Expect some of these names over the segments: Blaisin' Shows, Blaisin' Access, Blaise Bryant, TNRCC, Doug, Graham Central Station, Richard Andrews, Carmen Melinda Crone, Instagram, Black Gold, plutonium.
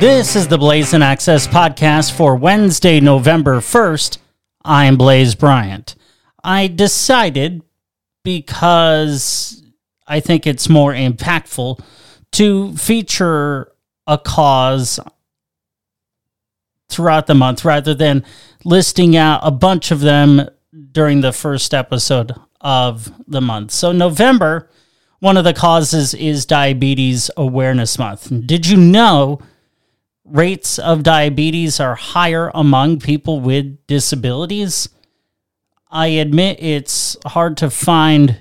This is the Blaisin' Access podcast for Wednesday, November 1st. I'm Blaise Bryant. I decided, because I think it's more impactful, to feature a cause throughout the month rather than listing out a bunch of them during the first episode of the month. So November, one of the causes is Diabetes Awareness Month. Did you know rates of diabetes are higher among people with disabilities? I admit it's hard to find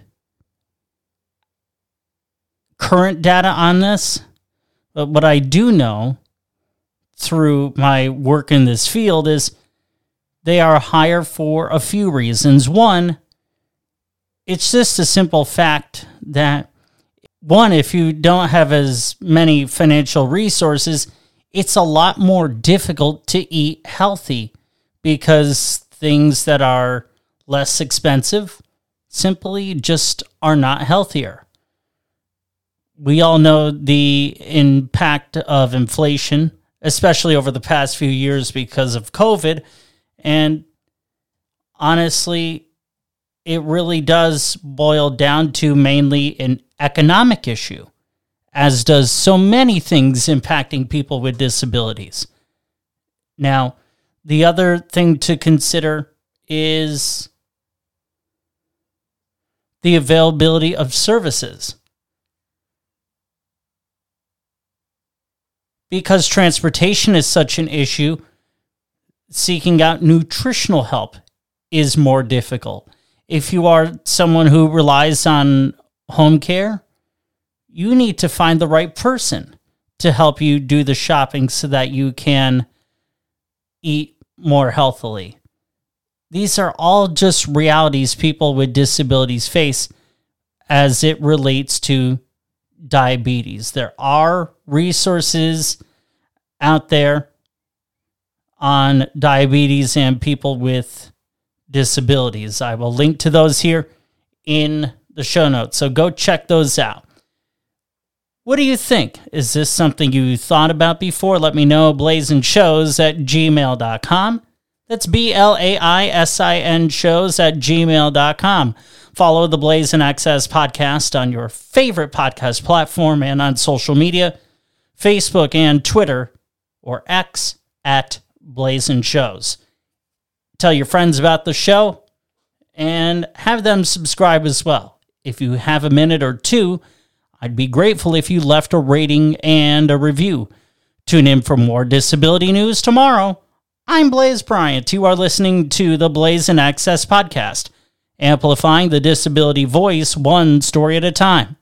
current data on this, but what I do know through my work in this field is they are higher for a few reasons. One, it's just a simple fact that, one, if you don't have as many financial resources, it's a lot more difficult to eat healthy because things that are less expensive simply just are not healthier. We all know the impact of inflation, especially over the past few years because of COVID. And honestly, it really does boil down to mainly an economic issue, as does so many things impacting people with disabilities. Now, the other thing to consider is the availability of services, because transportation is such an issue. Seeking out nutritional help is more difficult. If you are someone who relies on home care, you need to find the right person to help you do the shopping so that you can eat more healthily. These are all just realities people with disabilities face as it relates to diabetes. There are resources out there on diabetes and people with disabilities. I will link to those here in the show notes, so go check those out. What do you think? Is this something you thought about before? Let me know. blaisinshows@gmail.com. That's blaisin shows@gmail.com. Follow the Blaisin' Access podcast on your favorite podcast platform and on social media, Facebook and Twitter, or X at Blaisin' Shows. Tell your friends about the show and have them subscribe as well. If you have a minute or two, I'd be grateful if you left a rating and a review. Tune in for more disability news tomorrow. I'm Blaise Bryant. You are listening to the Blaisin' Access podcast, amplifying the disability voice one story at a time.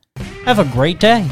Have a great day.